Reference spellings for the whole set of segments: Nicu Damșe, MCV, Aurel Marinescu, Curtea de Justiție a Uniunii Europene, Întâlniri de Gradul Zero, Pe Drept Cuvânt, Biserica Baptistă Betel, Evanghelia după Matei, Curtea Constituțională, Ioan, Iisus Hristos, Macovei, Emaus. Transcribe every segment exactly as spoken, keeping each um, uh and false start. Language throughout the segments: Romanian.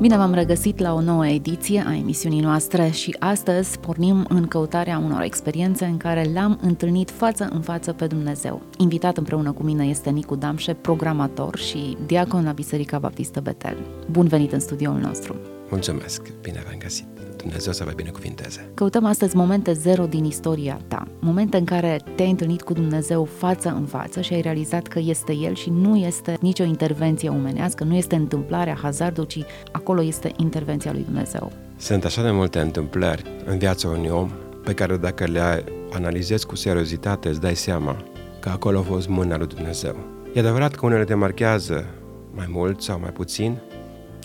Bine v-am regăsit la o nouă ediție a emisiunii noastre și astăzi pornim în căutarea unor experiențe în care l-am întâlnit față în față pe Dumnezeu. Invitat împreună cu mine este Nicu Damșe, programator și diacon la Biserica Baptistă Betel. Bun venit în studioul nostru! Mulțumesc! Bine v-am găsit! Dumnezeu să vă binecuvinteze! Căutăm astăzi momente zero din istoria ta, momente în care te-ai întâlnit cu Dumnezeu față în față și ai realizat că este El și nu este nicio intervenție umenească, nu este întâmplarea, hazardul, ci acolo este intervenția lui Dumnezeu. Sunt așa de multe întâmplări în viața unui om pe care dacă le analizezi cu seriozitate îți dai seama că acolo a fost mâna lui Dumnezeu. E adevărat că unele te marchează mai mult sau mai puțin.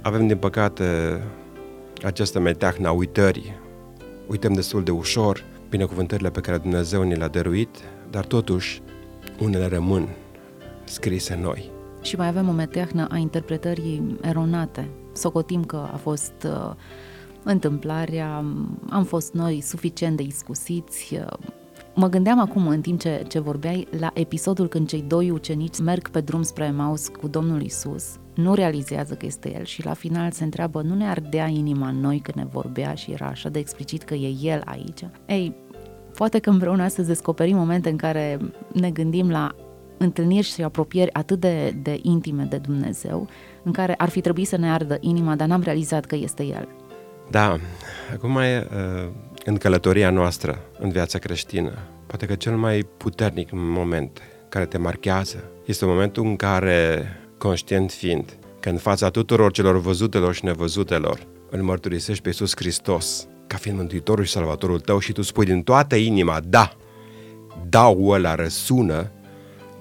Avem din păcate această meteahnă a uitării. Uităm destul de ușor binecuvântările pe care Dumnezeu ne le-a dăruit, dar totuși unele rămân scrise în noi. Și mai avem o meteahnă a interpretării eronate. Socotim că a fost uh, întâmplarea, am fost noi suficient de iscusiți. Mă gândeam acum, în timp ce, ce vorbeai, la episodul când cei doi ucenici merg pe drum spre Emaus cu Domnul Iisus, nu realizează că este El și la final se întreabă, nu ne ardea inima în noi când ne vorbea și era așa de explicit că e El aici? Ei, poate că împreună astăzi descoperim momente în care ne gândim la întâlniri și apropieri atât de, de intime de Dumnezeu, în care ar fi trebuit să ne ardă inima, dar n-am realizat că este El. Da, acum e... Uh... În călătoria noastră, în viața creștină, poate că cel mai puternic moment care te marchează este momentul în care, conștient fiind, că în fața tuturor celor văzutelor și nevăzutelor, îl mărturisești pe Iisus Hristos ca fiind Mântuitorul și Salvatorul tău și tu spui din toată inima, da, da-ul ăla răsună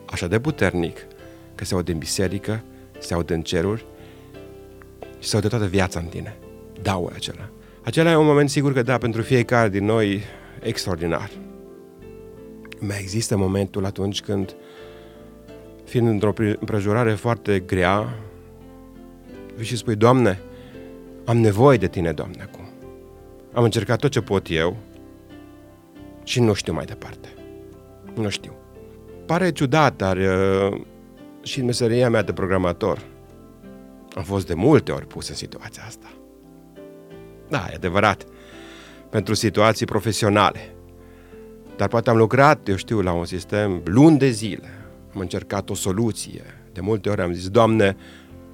așa de puternic că se aude în biserică, se aude în ceruri și se aude toată viața în tine. Da-ul acela. Acela e un moment, sigur că da, pentru fiecare din noi, extraordinar. Mai există momentul atunci când, fiind într-o împrejurare foarte grea, vii și spui, Doamne, am nevoie de Tine, Doamne, acum. Am încercat tot ce pot eu și nu știu mai departe. Nu știu. Pare ciudat, dar și în meseria mea de programator am fost de multe ori pus în situația asta. Da, e adevărat, pentru situații profesionale. Dar poate am lucrat, eu știu, la un sistem luni de zile. Am încercat o soluție. De multe ori am zis, Doamne,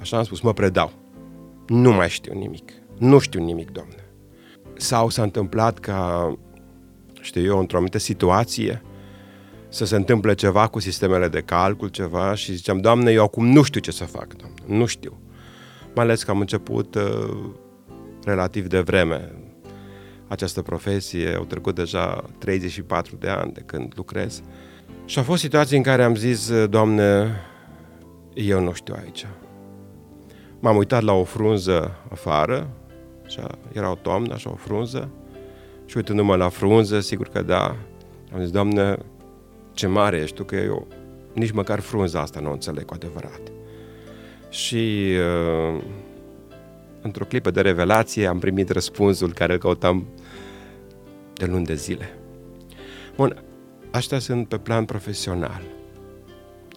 așa am spus, mă predau. Nu mai știu nimic. Nu știu nimic, Doamne. Sau s-a întâmplat ca, știu eu, într-o anumită situație, să se întâmple ceva cu sistemele de calcul, ceva, și ziceam, Doamne, eu acum nu știu ce să fac, Doamne, nu știu. Mai ales că am început... Uh, relativ devreme această profesie, au trecut deja treizeci și patru de ani de când lucrez și au fost situații în care am zis, Doamne, eu nu știu aici. M-am uitat la o frunză afară, așa, era o toamnă, așa o frunză, și uitându-mă la frunză, sigur că da, am zis, Doamne, ce mare ești Tu, că eu nici măcar frunza asta nu o înțeleg cu adevărat. Și uh, într-o clipă de revelație am primit răspunsul care îl căutam de luni de zile. Bun, astea sunt pe plan profesional.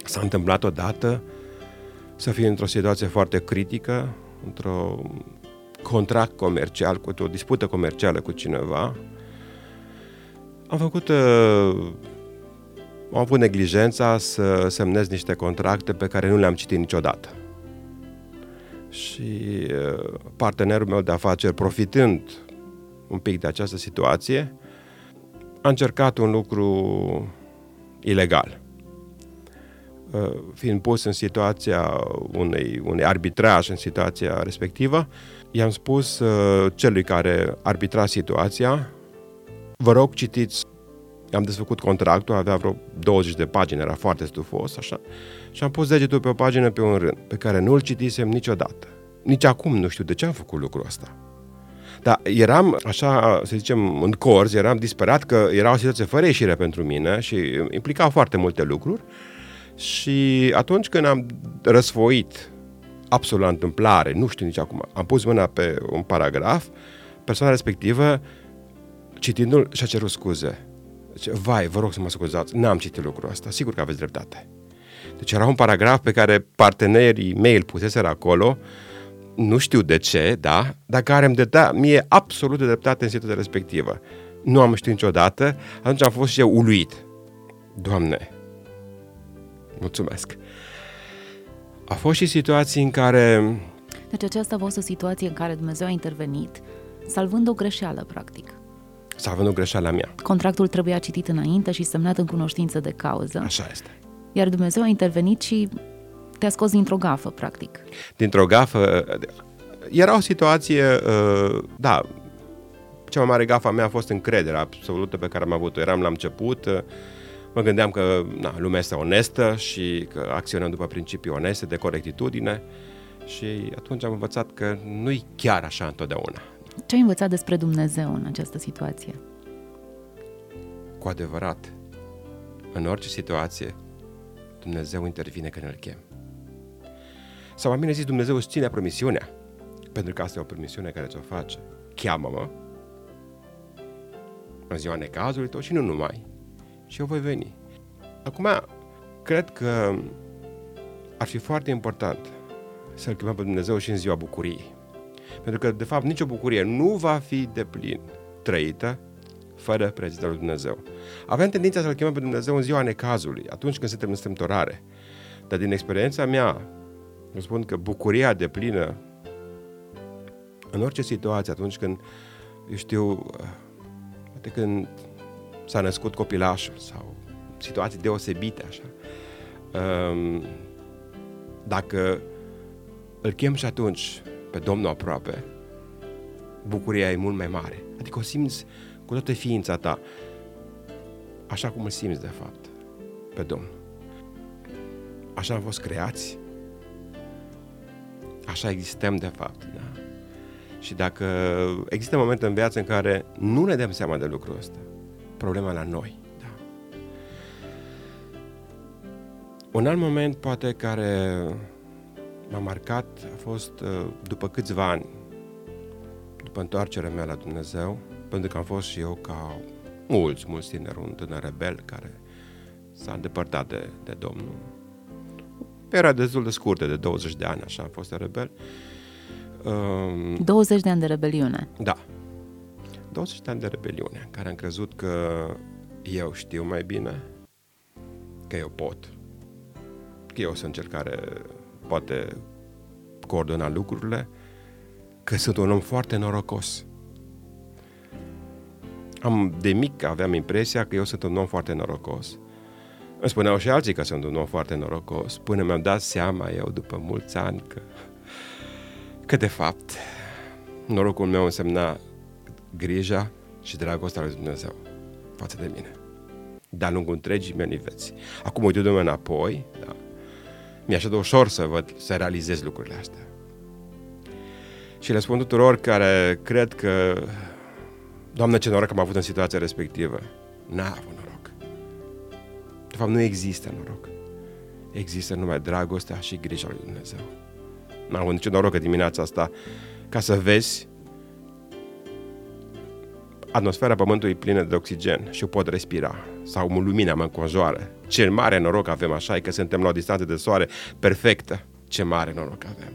S-a întâmplat odată să fii într-o situație foarte critică, într-un contract comercial, cu o dispută comercială cu cineva. Am făcut... Uh, am avut neglijența să semnez niște contracte pe care nu le-am citit niciodată. Și partenerul meu de afaceri, profitând un pic de această situație, a încercat un lucru ilegal. Fiind pus în situația unei, unei arbitraj în situația respectivă, i-am spus celui care arbitra situația, vă rog, citiți. Am desfăcut contractul, avea vreo douăzeci de pagini, era foarte stufos, așa, și am pus degetul pe o pagină pe un rând, pe care nu-l citisem niciodată. Nici acum nu știu de ce am făcut lucrul ăsta. Dar eram, așa să zicem, în corz, eram disperat că era o situație fără ieșire pentru mine și implicau foarte multe lucruri. Și atunci când am răsfoit absolut la întâmplare, nu știu nici acum, am pus mâna pe un paragraf, persoana respectivă, citindu-l, și-a cerut scuze. Zice, vai, vă rog să mă scuzați, n-am citit lucrul ăsta, sigur că aveți dreptate. Deci era un paragraf pe care partenerii mei îl puseseră acolo, nu știu de ce, da, dar care îmi dădea mie absolut de dreptate în situația respectivă. Nu am știut niciodată, atunci am fost și eu uluit. Doamne, mulțumesc. A fost și situații în care... Deci aceasta a fost o situație în care Dumnezeu a intervenit, salvând o greșeală, practic. Salvând o greșeală a mea. Contractul trebuia citit înainte și semnat în cunoștință de cauză. Așa este. Iar Dumnezeu a intervenit și te-a scos dintr-o gafă, practic. Dintr-o gafă... Era o situație... Da, cea mai mare gafă a mea a fost încrederea absolută pe care am avut-o. Eram la început... Mă gândeam că na, lumea este onestă și că acționăm după principii oneste, de corectitudine, și atunci am învățat că nu-i chiar așa întotdeauna. Ce ai învățat despre Dumnezeu în această situație? Cu adevărat, în orice situație, Dumnezeu intervine când îl chem. Sau mai bine zis, Dumnezeu își ține promisiunea, pentru că asta e o promisiune care ți-o face. Cheamă-mă în ziua necazului tău și nu numai. Și eu voi veni. Acum, cred că ar fi foarte important să-L chemăm pe Dumnezeu și în ziua bucuriei. Pentru că, de fapt, nicio bucurie nu va fi deplin trăită fără prezența lui Dumnezeu. Avem tendința să-L chemăm pe Dumnezeu în ziua necazului, atunci când suntem în strâmtorare. Dar din experiența mea, vă spun că bucuria deplină în orice situație, atunci când, eu știu, poate când s-a născut copilașul sau situații deosebite, așa. Dacă îl chem și atunci pe Domnul aproape, bucuria e mult mai mare. Adică o simți cu toată ființa ta, așa cum îl simți de fapt pe Domnul. Așa am fost creați, așa existăm de fapt, da? Și dacă există momente în viață în care nu ne dăm seama de lucrul ăsta, problema la noi. Da. Un alt moment, poate, care m-a marcat a fost după câțiva ani, după întoarcerea mea la Dumnezeu, pentru că am fost și eu, ca mulți, mulți tineri, un tânăr rebel care s-a îndepărtat de, de Domnul. Era destul de scurtă, de douăzeci de ani, așa, am fost rebel. douăzeci de ani de rebeliune. Da. douăzeci de ani de rebeliune, care am crezut că eu știu mai bine, că eu pot, că eu sunt cel care poate coordona lucrurile, că sunt un om foarte norocos. Am, de mic aveam impresia că eu sunt un om foarte norocos. Îmi spuneau și alții că sunt un om foarte norocos, până mi-am dat seama eu, după mulți ani, că, că de fapt norocul meu însemna grija și dragostea lui Dumnezeu față de mine, de-a lungul întregii mele vieți. Acum uitându-mă înapoi, da, mi-e așa de ușor să văd, să realizez lucrurile astea. Și le spun tuturor care cred că, Doamne, ce noroc am avut în situația respectivă. N-a avut noroc. De fapt, nu există noroc. Există numai dragostea și grija lui Dumnezeu. N-am avut nicio noroc dimineața asta, ca să vezi, atmosfera Pământului e plină de oxigen și eu pot respira. Sau lumina mă înconjoară. Ce mare noroc avem, așa, e că suntem la o distanță de soare perfectă. Ce mare noroc avem.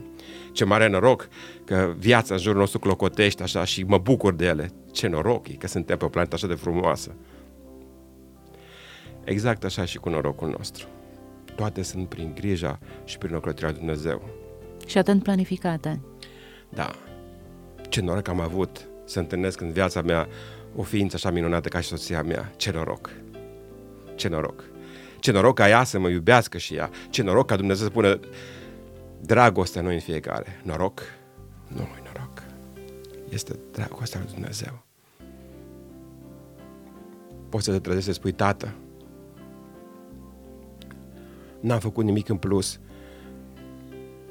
Ce mare noroc că viața în jurul nostru clocotește așa și mă bucur de ele. Ce noroc e că suntem pe o planetă așa de frumoasă. Exact așa și cu norocul nostru. Toate sunt prin grija și prin ocrotirea lui Dumnezeu. Și atent planificate. Da. Ce noroc am avut să întâlnesc în viața mea o ființă așa minunată ca și soția mea. Ce noroc! Ce noroc! Ce noroc ca ea să mă iubească și ea. Ce noroc ca Dumnezeu să pună dragostea noi în fiecare. Noroc? Nu e noroc. Este dragostea lui Dumnezeu. Poți să te trezești să spui, Tată, n-am făcut nimic în plus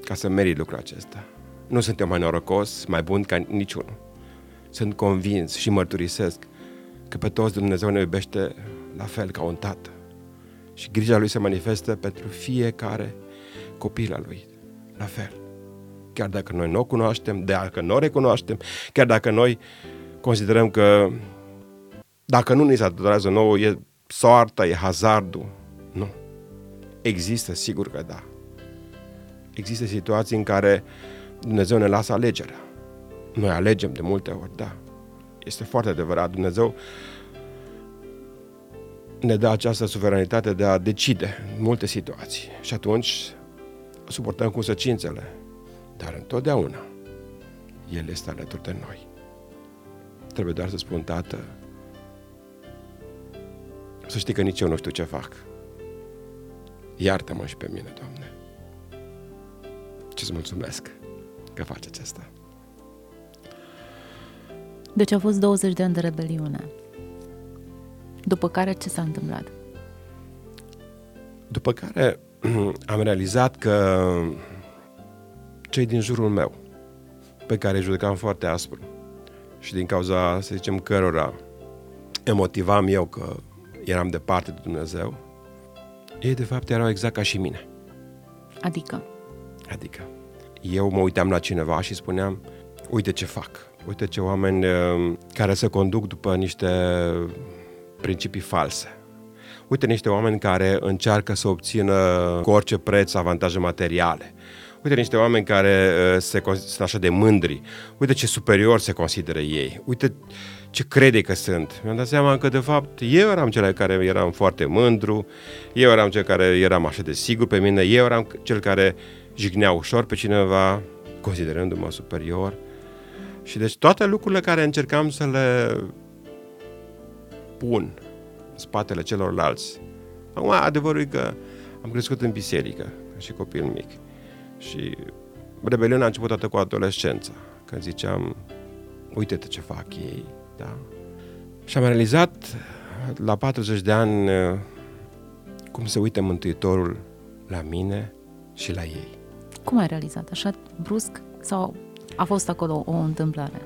ca să merit lucrul acesta. Nu sunt eu mai norocos, mai bun ca niciunul. Sunt convins și mărturisesc că pe toți Dumnezeu ne iubește la fel ca un tată și grija Lui se manifestă pentru fiecare copil al Lui, la fel. Chiar dacă noi nu o cunoaștem, dacă nu o recunoaștem, chiar dacă noi considerăm că dacă nu ni se datorează nouă, e soarta, e hazardul. Nu. Există, sigur că da. Există situații în care Dumnezeu ne lasă alegerea. Noi alegem de multe ori, da. Este foarte adevărat. Dumnezeu ne dă această suveranitate de a decide în multe situații. Și atunci suportăm consecințele. Dar întotdeauna El este alături de noi. Trebuie doar să spun: Tată, să știi că nici eu nu știu ce fac. Iartă-mă și pe mine, Doamne. Ce-ți mulțumesc că faci asta. Deci au fost douăzeci de ani de rebeliune. După care ce s-a întâmplat? După care am realizat că cei din jurul meu, pe care îi judecam foarte aspru și din cauza, să zicem, cărora emotivam eu că eram departe de Dumnezeu, ei de fapt erau exact ca și mine. Adică? Adică eu mă uitam la cineva și spuneam: uite ce fac, uite ce oameni care se conduc după niște principii false, uite niște oameni care încearcă să obțină cu orice preț avantaje materiale, uite niște oameni care se, sunt așa de mândri, uite ce superior se consideră ei, uite ce crede că sunt. Mi-am dat seama că de fapt eu eram cel care eram foarte mândru, eu eram cel care eram așa de sigur pe mine, eu eram cel care jignea ușor pe cineva, considerându-mă superior. Și deci toate lucrurile care încercam să le pun în spatele celorlalți. Acum, adevărul e că am crescut în biserică, și copil mic. Și rebeliunea a început toată cu adolescența, când ziceam: uite-te ce fac ei, da? Și am realizat la patruzeci de ani cum se uită Mântuitorul la mine și la ei. Cum ai realizat? Așa brusc? Sau a fost acolo o întâmplare?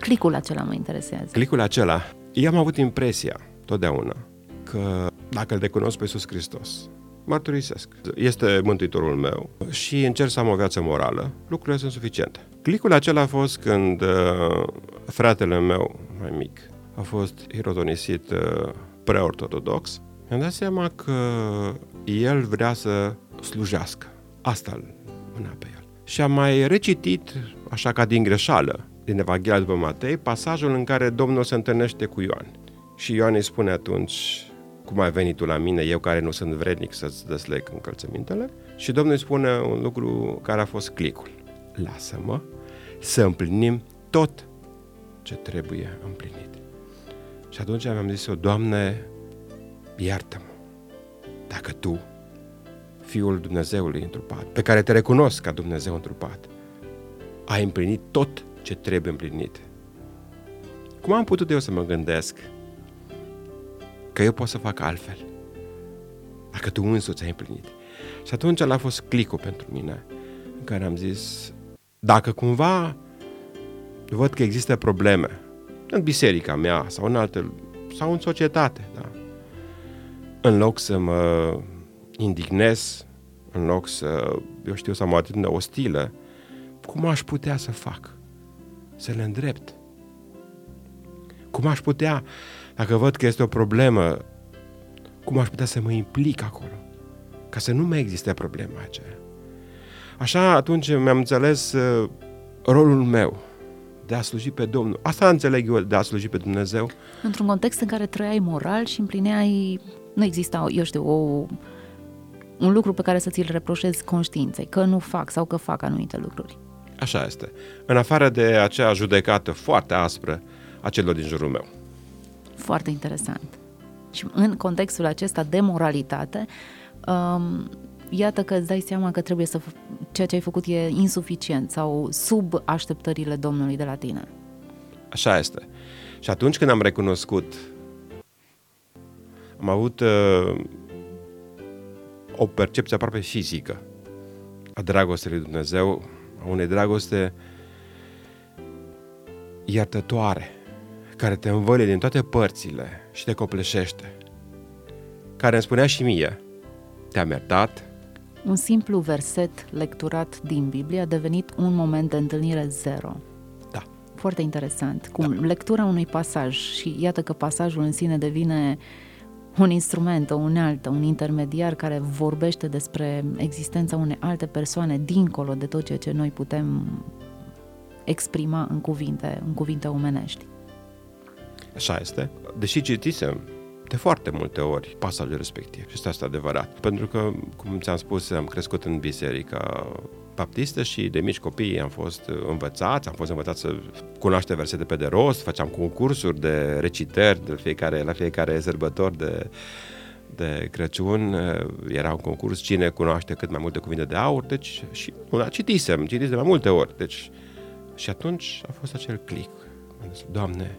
Clicul acela mă interesează. Clicul acela. Eu am avut impresia totdeauna că dacă îl recunosc pe Iisus Hristos, mărturisesc, este Mântuitorul meu și încerc să am o viață morală, lucrurile sunt suficiente. Clicul acela a fost când uh, fratele meu mai mic a fost hirotonisit uh, preortodox. Mi-am dat seama că el vrea să slujească. Asta îl mâna pe el. Și am mai recitit, așa ca din greșeală, din Evanghelia după Matei, pasajul în care Domnul se întâlnește cu Ioan. Și Ioan îi spune atunci: cum ai venit tu la mine, eu care nu sunt vrednic să-ți desleg încălțămintele? Și Domnul îi spune un lucru care a fost clicul: lasă-mă să împlinim tot ce trebuie împlinit. Și atunci mi-am zis eu: Doamne, iartă-mă dacă Tu, Fiul Dumnezeului întrupat, pe care Te recunosc ca Dumnezeu întrupat, ai împlinit tot ce trebuie împlinit. Cum am putut eu să mă gândesc că eu pot să fac altfel, dacă Tu însuți ai împlinit? Și atunci ăla a fost clicul pentru mine, în care am zis: dacă cumva văd că există probleme în biserica mea sau în alte, sau în societate, da, în loc să mă indignez, în loc să, eu știu, să am o atitudine ostilă, cum aș putea să fac să le îndrept? Cum aș putea, dacă văd că este o problemă, cum aș putea să mă implic acolo, ca să nu mai existe problema aceea? Așa atunci mi-am înțeles rolul meu de a sluji pe Domnul. Asta înțeleg eu, de a sluji pe Dumnezeu. Într-un context în care trăiai moral și împlineai, nu exista, eu știu, o, un lucru pe care să ți-l reproșezi conștiinței, că nu fac sau că fac anumite lucruri. Așa este. În afară de acea judecată foarte aspră a celor din jurul meu. Foarte interesant. Și în contextul acesta de moralitate, um, iată că îți dai seama că trebuie să ceea ce ai făcut e insuficient sau sub așteptările Domnului de la tine. Așa este. Și atunci când am recunoscut, am avut uh, o percepție aproape fizică a dragostei lui Dumnezeu, a unei dragoste iertătoare, care te învălie din toate părțile și te copleșește, care îmi spunea și mie, te-am iertat. Un simplu verset lecturat din Biblie a devenit un moment de întâlnire zero. Da. Foarte interesant. Cu da. lectura unui pasaj și iată că pasajul în sine devine un instrument, o unealtă, un intermediar care vorbește despre existența unei alte persoane dincolo de tot ceea ce noi putem exprima în cuvinte, în cuvinte omenești. Așa este. Deși citisem de foarte multe ori pasajul respectiv. Este asta adevărat. Pentru că, cum ți-am spus, am crescut în Biserica Baptistă și de mici copii am fost învățați, am fost învățați să cunoaște versete pe de rost, făceam concursuri de recitări de fiecare, la fiecare sărbători de, de Crăciun. Era un concurs cine cunoaște cât mai multe cuvinte de aur, deci și una, citisem, citisem de mai multe ori. Deci, și atunci a fost acel click. Am zis, Doamne,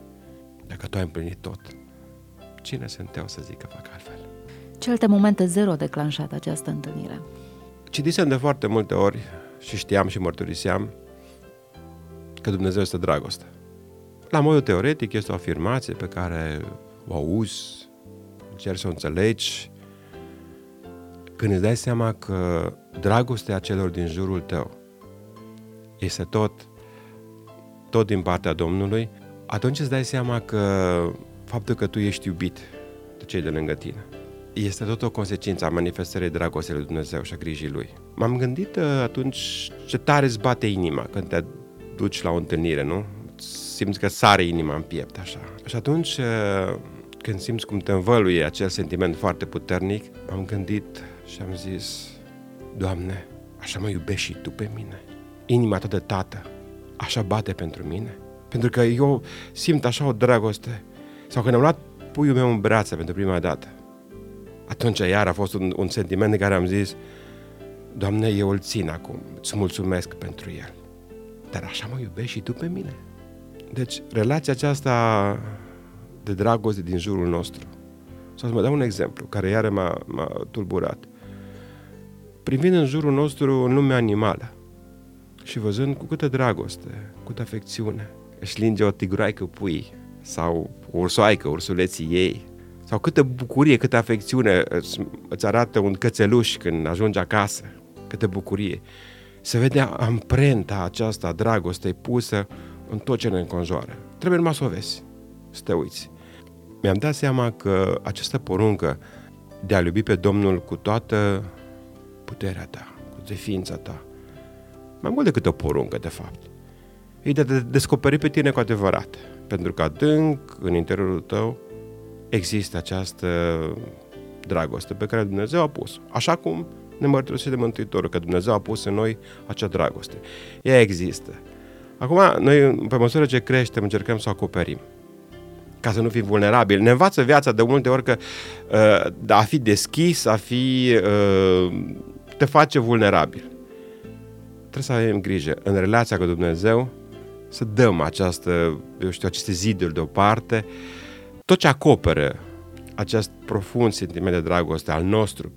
dacă Tu ai împlinit tot, cine sunt eu să zic că fac altfel? Ce alte momente zero a declanșat această întâlnire? Citisem de foarte multe ori și știam și mărturiseam că Dumnezeu este dragoste. La modul teoretic este o afirmație pe care o auzi, încerci să o înțelegi, când îți dai seama că dragostea celor din jurul tău este tot, tot din partea Domnului, atunci îți dai seama că faptul că tu ești iubit de cei de lângă tine este tot o consecință a manifestării dragostei lui Dumnezeu și a grijii Lui. M-am gândit atunci ce tare îți bate inima când te duci la o întâlnire, nu? Simți că sare inima în piept, așa. Și atunci când simți cum te învăluie acel sentiment foarte puternic, m-am gândit și am zis, Doamne, așa mă iubești și Tu pe mine? Inima Ta de tată așa bate pentru mine? Pentru că eu simt așa o dragoste. Sau când am luat puiul meu în brațe pentru prima dată, atunci iar a fost un, un sentiment în care am zis, Doamne, eu îl țin acum, îți mulțumesc pentru el. Dar așa mă iubești și Tu pe mine? Deci relația aceasta de dragoste din jurul nostru. Sau să mă dau un exemplu care iară m-a, m-a tulburat. Privind în jurul nostru în lumea animală și văzând cu câtă dragoste, cu câtă afecțiune își linge o tigroaică puii sau o ursoaică, ursuleții ei, sau câtă bucurie, câtă afecțiune îți arată un cățeluș când ajunge acasă, câtă bucurie. Se vede amprenta aceasta dragostei pusă în tot ce ne înconjoară. Trebuie numai să o vezi, să te uiți. Mi-am dat seama că această poruncă de a-L iubi pe Domnul cu toată puterea ta, cu toată ființa ta, mai mult decât o poruncă, de fapt, e de a te descoperi pe tine cu adevărat. Pentru că adânc, în interiorul tău, există această dragoste pe care Dumnezeu a pus. Așa cum ne mărturisește Mântuitorul, că Dumnezeu a pus în noi acea dragoste. Ea există. Acum, noi, pe măsură ce creștem, încercăm să o acoperim. Ca să nu fim vulnerabili. Ne învață viața de multe ori că uh, a fi deschis, a fi... Uh, te face vulnerabil. Trebuie să avem grijă în relația cu Dumnezeu să dăm această, eu știu, aceste ziduri deoparte, tot ce acoperă acest profund sentiment de dragoste al nostru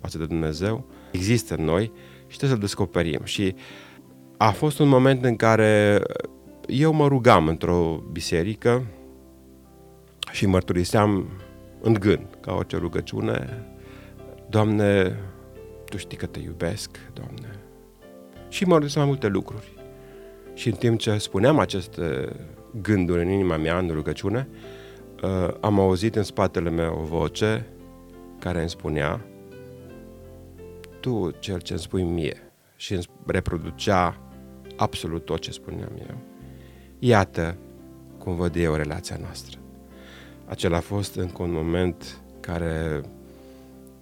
față de Dumnezeu, există în noi și trebuie să-l descoperim. Și a fost un moment în care eu mă rugam într-o biserică și mărturiseam în gând, ca orice rugăciune, Doamne, Tu știi că Te iubesc, Doamne. Și mărturiseam multe lucruri. Și în timp ce spuneam aceste gânduri în inima mea, în rugăciune, am auzit în spatele meu o voce care îmi spunea, Tu cel ce îmi spui mie, și îmi reproducea absolut tot ce spuneam eu, iată cum văd eu relația noastră. Acela a fost încă un moment care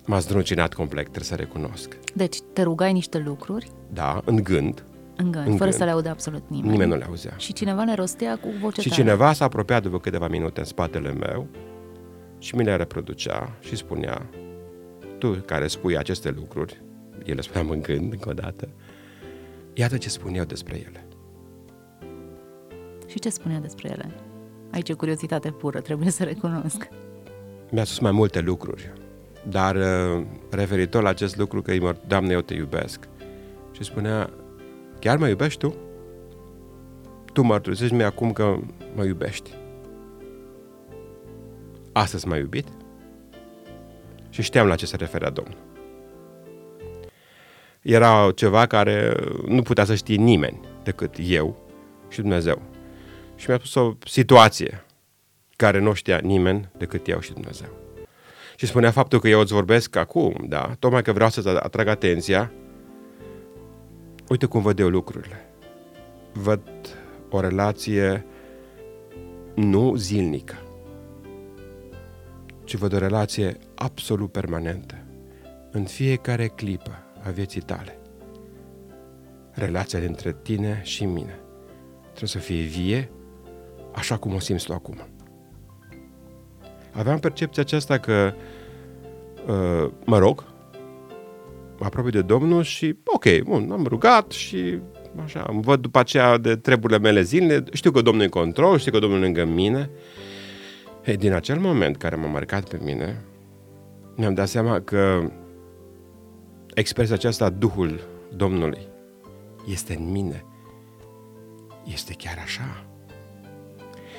m-a zdruncinat complet, trebuie să recunosc. Deci te rugai niște lucruri? Da, în gând. În gând, în fără gând. Să le audă absolut nimeni. Nimeni nu le auzea. Și cineva le rostea cu voce și tare. Cineva s-a apropiat după câteva minute în spatele meu și mi le reproducea și spunea, Tu care spui aceste lucruri, eu le spuneam în gând încă o dată, iată ce spun eu despre ele. Și ce spunea despre ele? Aici e curiozitate pură, trebuie să recunosc. Mi-a spus mai multe lucruri, dar referitor la acest lucru că, Doamne, eu Te iubesc. Și spunea, Chiar mă iubești Tu? tu mărturisești-mi acum că mă iubești. Astăzi m-ai iubit? Și știam la ce se referea Domnul. Era ceva care nu putea să știe nimeni decât eu și Dumnezeu. Și mi-a spus o situație care nu știa nimeni decât eu și Dumnezeu. Și spunea faptul că eu îți vorbesc acum, da, tocmai că vreau să-ți atrag atenția. Uite cum văd eu lucrurile. Văd o relație nu zilnică, ci văd o relație absolut permanentă. În fiecare clipă a vieții tale, relația dintre tine și mine trebuie să fie vie, așa cum o simți tu acum. Aveam percepția aceasta că mă rog, mă apropii de Domnul și ok, bun, am rugat și așa, îmi văd după aceea de treburile mele zilnice, știu că Domnul e în control, știu că Domnul e lângă mine. Ei, din acel moment care m-a marcat pe mine, mi-am dat seama că expresia aceasta, Duhul Domnului, este în mine. Este chiar așa.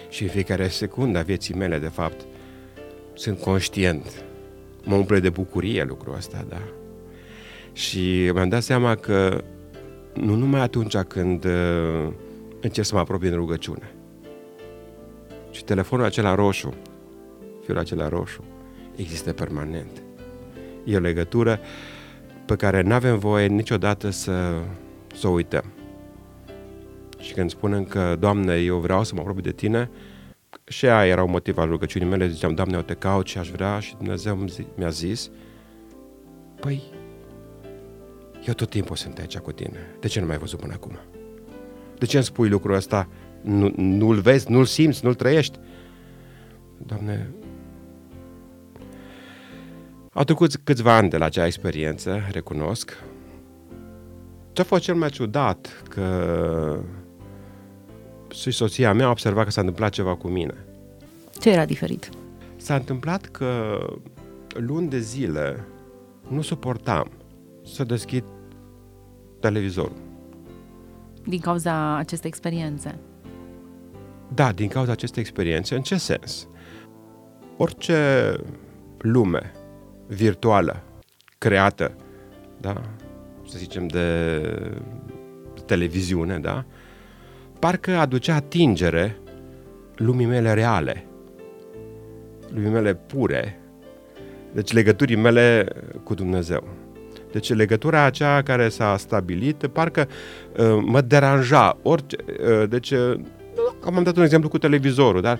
Și în fiecare secundă a vieții mele, de fapt, sunt conștient. Mă umple de bucurie lucrul ăsta, da? Și mi-am dat seama că nu numai atunci când încerc să mă apropii în rugăciune, ci telefonul acela roșu, fiul acela roșu, există permanent. E o legătură pe care n-avem voie niciodată să, să o uităm. Și când spunem că, Doamne, eu vreau să mă apropii de Tine, și aia era un motiv al rugăciunii mele, ziceam, Doamne, eu Te caut și aș vrea, și Dumnezeu mi-a zis, păi, eu tot timpul sunt aici cu Tine, de ce nu m-ai văzut până acum? De ce îmi spui lucrul ăsta? Nu, nu-l vezi, nu-l simți, nu-l trăiești? Doamne, au trecut câțiva ani de la acea experiență, recunosc. Ce-a fost cel mai ciudat, că și soția mea a observat că s-a întâmplat ceva cu mine. Ce era diferit? S-a întâmplat că luni de zile nu suportam să deschid televizorul. Din cauza acestei experiențe? Da, din cauza acestei experiențe. În ce sens? Orice lume virtuală, creată, da, să zicem de televiziune, da, parcă aducea atingere lumii mele reale, lumii mele pure, deci legăturii mele cu Dumnezeu. Deci legătura aceea care s-a stabilit, parcă uh, mă deranja. Orice, uh, deci, uh, am dat un exemplu cu televizorul, dar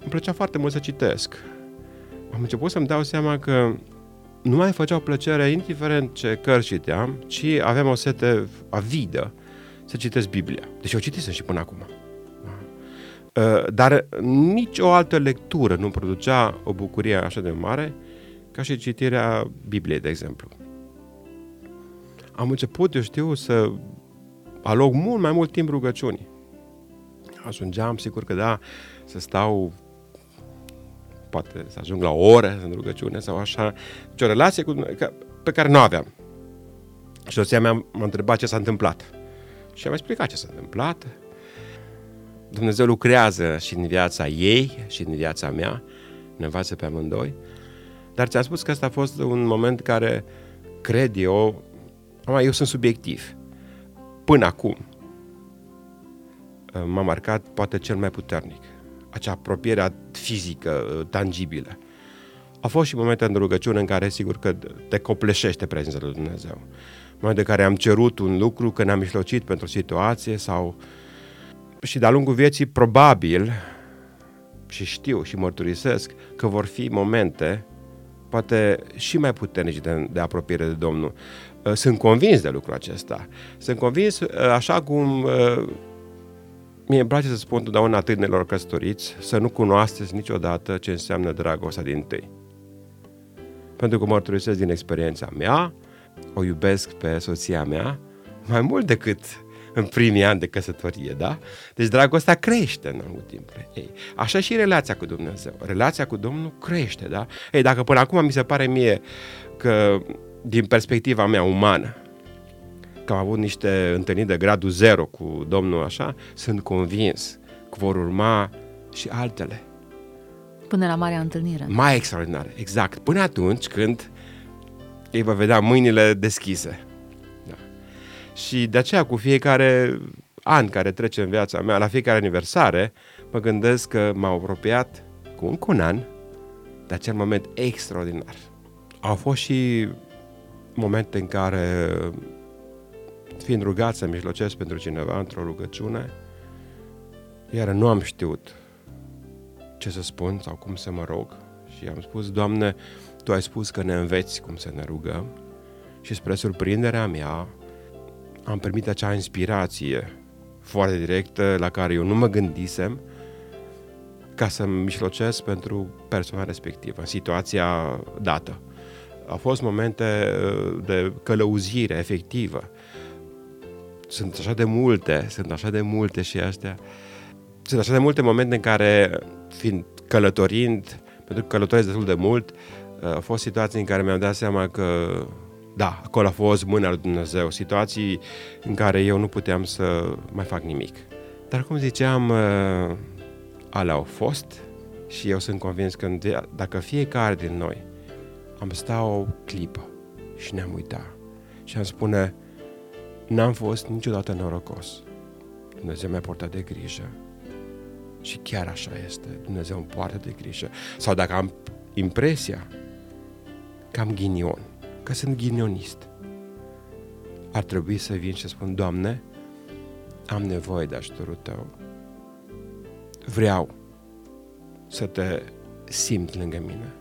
îmi plăcea foarte mult să citesc. Am început să-mi dau seama că nu mai făceau plăcere, indiferent ce cărți citeam, ci aveam o sete avidă să citesc Biblia. Deci eu citisem și până acum. Uh, dar nici o altă lectură nu producea o bucurie așa de mare ca și citirea Bibliei, de exemplu. Am început, eu știu, să aloc mult mai mult timp rugăciunii. Ajungeam, sigur că da, să stau, poate să ajung la o oră în rugăciune sau așa, deci o relație cu, pe care nu aveam. Și soția mea m-a întrebat ce s-a întâmplat. Și am explicat ce s-a întâmplat. Dumnezeu lucrează și în viața ei și în viața mea, ne învață pe amândoi. Dar ți-am spus că ăsta a fost un moment care, cred eu, eu sunt subiectiv. Până acum m-a marcat poate cel mai puternic. Acea apropiere fizică, tangibilă. Au fost și momente în rugăciune în care sigur că te copleșește prezența lui Dumnezeu. Momente în care am cerut un lucru, că ne-am mijlocit pentru o situație sau... Și de-a lungul vieții probabil, și știu și mărturisesc, că vor fi momente poate și mai puternici de, de apropiere de Domnul. Sunt convins de lucrul acesta. Sunt convins, așa cum mie îmi place să spun totdeauna tânărilor căsătoriți, să nu cunoașteți niciodată ce înseamnă dragostea dintâi. Pentru că mărturisesc din experiența mea, o iubesc pe soția mea mai mult decât în primii ani de căsătorie, da? Deci dragostea crește în anul timpului. Ei, așa și relația cu Dumnezeu. Relația cu Domnul crește, da? Ei, dacă până acum mi se pare mie că din perspectiva mea umană, că am avut niște întâlniri de gradul zero cu Domnul așa, sunt convins că vor urma și altele. Până la marea întâlnire. Mai extraordinară, exact. Până atunci când ei vă vedea mâinile deschise. Da. Și de aceea cu fiecare an care trece în viața mea, la fiecare aniversare, mă gândesc că m-au apropiat cu încă un an de acel moment extraordinar. Au fost și momente în care, fiind rugat să mijlocesc pentru cineva într-o rugăciune, iar nu am știut ce să spun sau cum să mă rog și am spus: Doamne, Tu ai spus că ne înveți cum să ne rugăm, și spre surprinderea mea am primit acea inspirație foarte directă la care eu nu mă gândisem, ca să-mi mijlocesc pentru persoana respectivă, situația dată. Au fost momente de călăuzire efectivă. Sunt așa de multe, sunt așa de multe și astea. Sunt așa de multe momente în care, fiind călătorind, pentru că călătoresc destul de mult, au fost situații în care mi-am dat seama că, da, acolo a fost mâna lui Dumnezeu, situații în care eu nu puteam să mai fac nimic. Dar, cum ziceam, alea au fost și eu sunt convins că dacă fiecare din noi am sta o clipă și ne-am uitat și am spune: n-am fost niciodată norocos, Dumnezeu mi-a purtat de grijă și chiar așa este, Dumnezeu îmi poartă de grijă. Sau dacă am impresia că am ghinion, că sunt ghinionist, ar trebui să vin și să spun: Doamne, am nevoie de ajutorul Tău, vreau să Te simt lângă mine.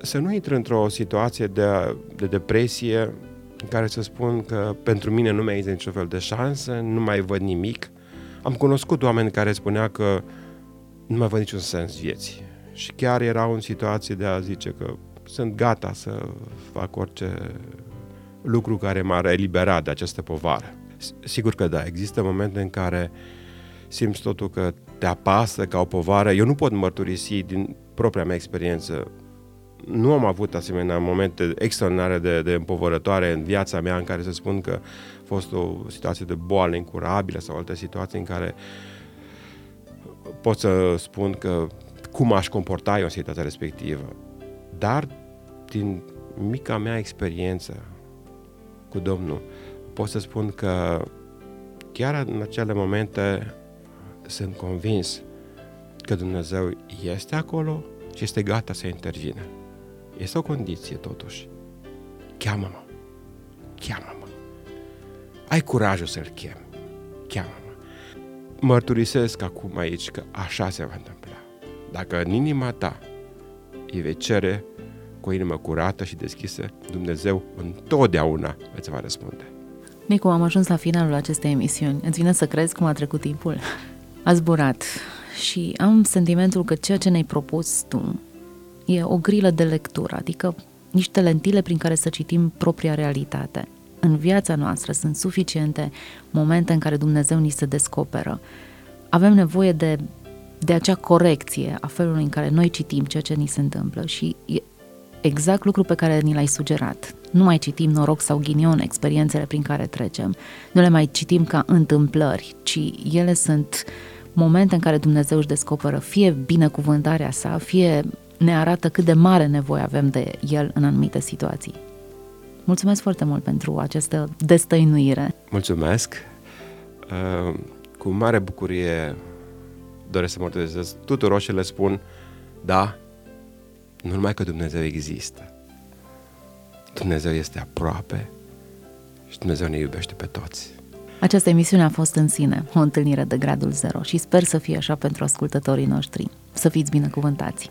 Să nu intru într-o situație de, de depresie în care să spun că pentru mine nu mai este niciun fel de șansă, nu mai văd nimic. Am cunoscut oameni care spunea că nu mai văd niciun sens vieții și chiar erau în situație de a zice că sunt gata să fac orice lucru care m-ar elibera de această povară. Sigur că da, există momente în care simți totul că te apasă ca o povară. Eu nu pot mărturisi din propria mea experiență. Nu am avut asemenea momente extraordinare de, de împovărătoare în viața mea în care să spun că a fost o situație de boală incurabilă sau alte situații în care pot să spun că cum aș comporta eu în situația respectivă. Dar din mica mea experiență cu Domnul pot să spun că chiar în acele momente sunt convins că Dumnezeu este acolo și este gata să intervină. Este o condiție totuși. Cheamă-mă. Cheamă-mă. Ai curajul să-L chem. Cheamă-mă. Mărturisesc acum aici că așa se va întâmpla. Dacă în inima ta îi vei cere cu o inimă curată și deschisă, Dumnezeu întotdeauna îți va răspunde. Nicu, am ajuns la finalul acestei emisiuni. Îți vine să crezi cum a trecut timpul? A zburat. Și am sentimentul că ceea ce ne-ai propus tu e o grilă de lectură, adică niște lentile prin care să citim propria realitate. În viața noastră sunt suficiente momente în care Dumnezeu ni se descoperă. Avem nevoie de, de acea corecție a felului în care noi citim ceea ce ni se întâmplă și e exact lucru pe care ni l-ai sugerat. Nu mai citim noroc sau ghinion experiențele prin care trecem, nu le mai citim ca întâmplări, ci ele sunt momente în care Dumnezeu își descoperă fie binecuvântarea Sa, fie ne arată cât de mare nevoie avem de El în anumite situații. Mulțumesc foarte mult pentru această destăinuire. Mulțumesc! Cu mare bucurie doresc să mărturisesc tuturor și le spun: da, nu numai că Dumnezeu există, Dumnezeu este aproape și Dumnezeu ne iubește pe toți. Această emisiune a fost în sine o întâlnire de gradul zero și sper să fie așa pentru ascultătorii noștri. Să fiți binecuvântați!